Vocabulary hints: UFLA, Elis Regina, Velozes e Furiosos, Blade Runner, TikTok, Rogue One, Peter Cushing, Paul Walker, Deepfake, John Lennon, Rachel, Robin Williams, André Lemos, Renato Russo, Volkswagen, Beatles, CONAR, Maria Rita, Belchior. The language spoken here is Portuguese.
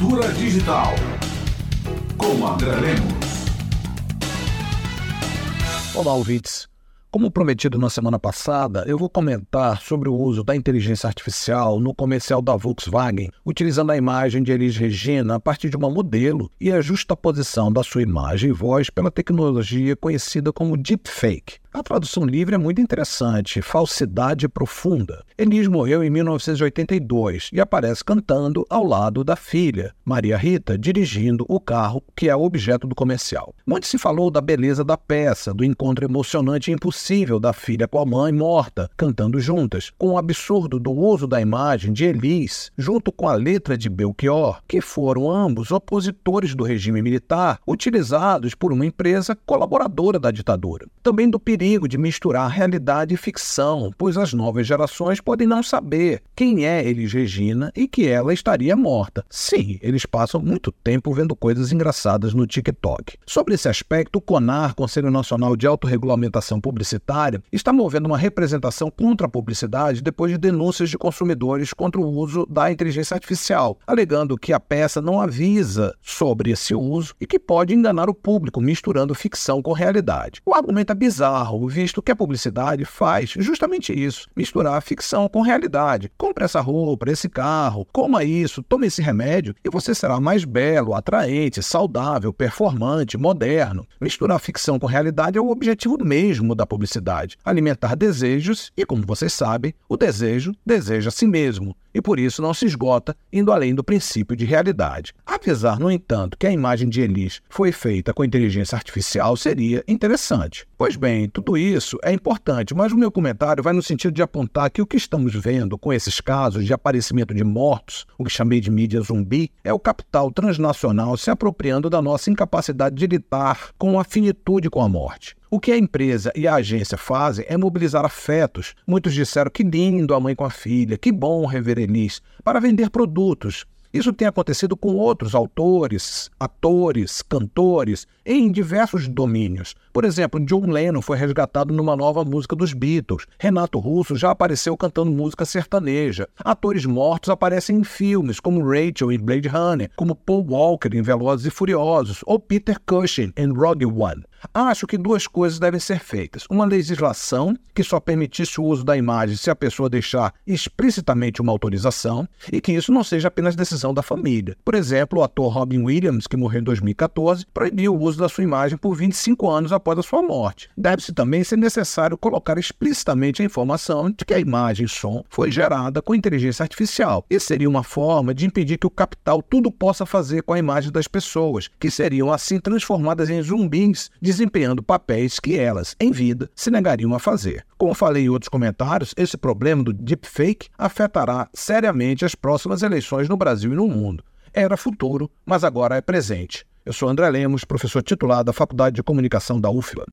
Cultura Digital, com André Lemos. Olá, ouvintes. Como prometido na semana passada, eu vou comentar sobre o uso da inteligência artificial no comercial da Volkswagen, utilizando a imagem de Elis Regina a partir de uma modelo e a justaposição da sua imagem e voz pela tecnologia conhecida como Deepfake. A tradução livre é muito interessante, falsidade profunda. Elis morreu em 1982 e aparece cantando ao lado da filha, Maria Rita, dirigindo o carro que é o objeto do comercial. Muito se falou da beleza da peça, do encontro emocionante e impossível da filha com a mãe morta, cantando juntas, com o absurdo do uso da imagem de Elis junto com a letra de Belchior, que foram ambos opositores do regime militar, utilizados por uma empresa colaboradora da ditadura. Também do perigo de misturar realidade e ficção, pois as novas gerações podem não saber quem é Elis Regina e que ela estaria morta. Sim, eles passam muito tempo vendo coisas engraçadas no TikTok. Sobre esse aspecto, o CONAR, Conselho Nacional de Autorregulamentação Publicitária, está movendo uma representação contra a publicidade depois de denúncias de consumidores contra o uso da inteligência artificial, alegando que a peça não avisa sobre esse uso e que pode enganar o público, misturando ficção com realidade. O argumento é bizarro, visto que a publicidade faz justamente isso, misturar a ficção com realidade. Compre essa roupa, esse carro, coma isso, tome esse remédio e você será mais belo, atraente, saudável, performante, moderno. Misturar ficção com realidade é o objetivo mesmo da publicidade, alimentar desejos e, como vocês sabem, o desejo deseja a si mesmo e por isso não se esgota, indo além do princípio de realidade. Apesar, no entanto, que a imagem de Elis foi feita com inteligência artificial, seria interessante. Pois bem, tudo isso é importante, mas o meu comentário vai no sentido de apontar que o que estamos vendo com esses casos de aparecimento de mortos, o que chamei de mídia zumbi, é o capital transnacional se apropriando da nossa incapacidade de lidar com a finitude com a morte. O que a empresa e a agência fazem é mobilizar afetos. Muitos disseram que lindo a mãe com a filha, que bom rever Elis, para vender produtos. Isso tem acontecido com outros autores, atores, cantores, em diversos domínios. Por exemplo, John Lennon foi resgatado numa nova música dos Beatles. Renato Russo já apareceu cantando música sertaneja. Atores mortos aparecem em filmes, como Rachel em Blade Runner, como Paul Walker em Velozes e Furiosos, ou Peter Cushing em Rogue One. Acho que duas coisas devem ser feitas. Uma legislação que só permitisse o uso da imagem se a pessoa deixar explicitamente uma autorização e que isso não seja apenas decisão da família. Por exemplo, o ator Robin Williams, que morreu em 2014, proibiu o uso da sua imagem por 25 anos após a sua morte. Deve-se também ser necessário colocar explicitamente a informação de que a imagem e som foi gerada com inteligência artificial. Isso seria uma forma de impedir que o capital tudo possa fazer com a imagem das pessoas, que seriam assim transformadas em zumbis, desempenhando papéis que elas, em vida, se negariam a fazer. Como falei em outros comentários, esse problema do deepfake afetará seriamente as próximas eleições no Brasil e no mundo. Era futuro, mas agora é presente. Eu sou André Lemos, professor titular da Faculdade de Comunicação da UFLA.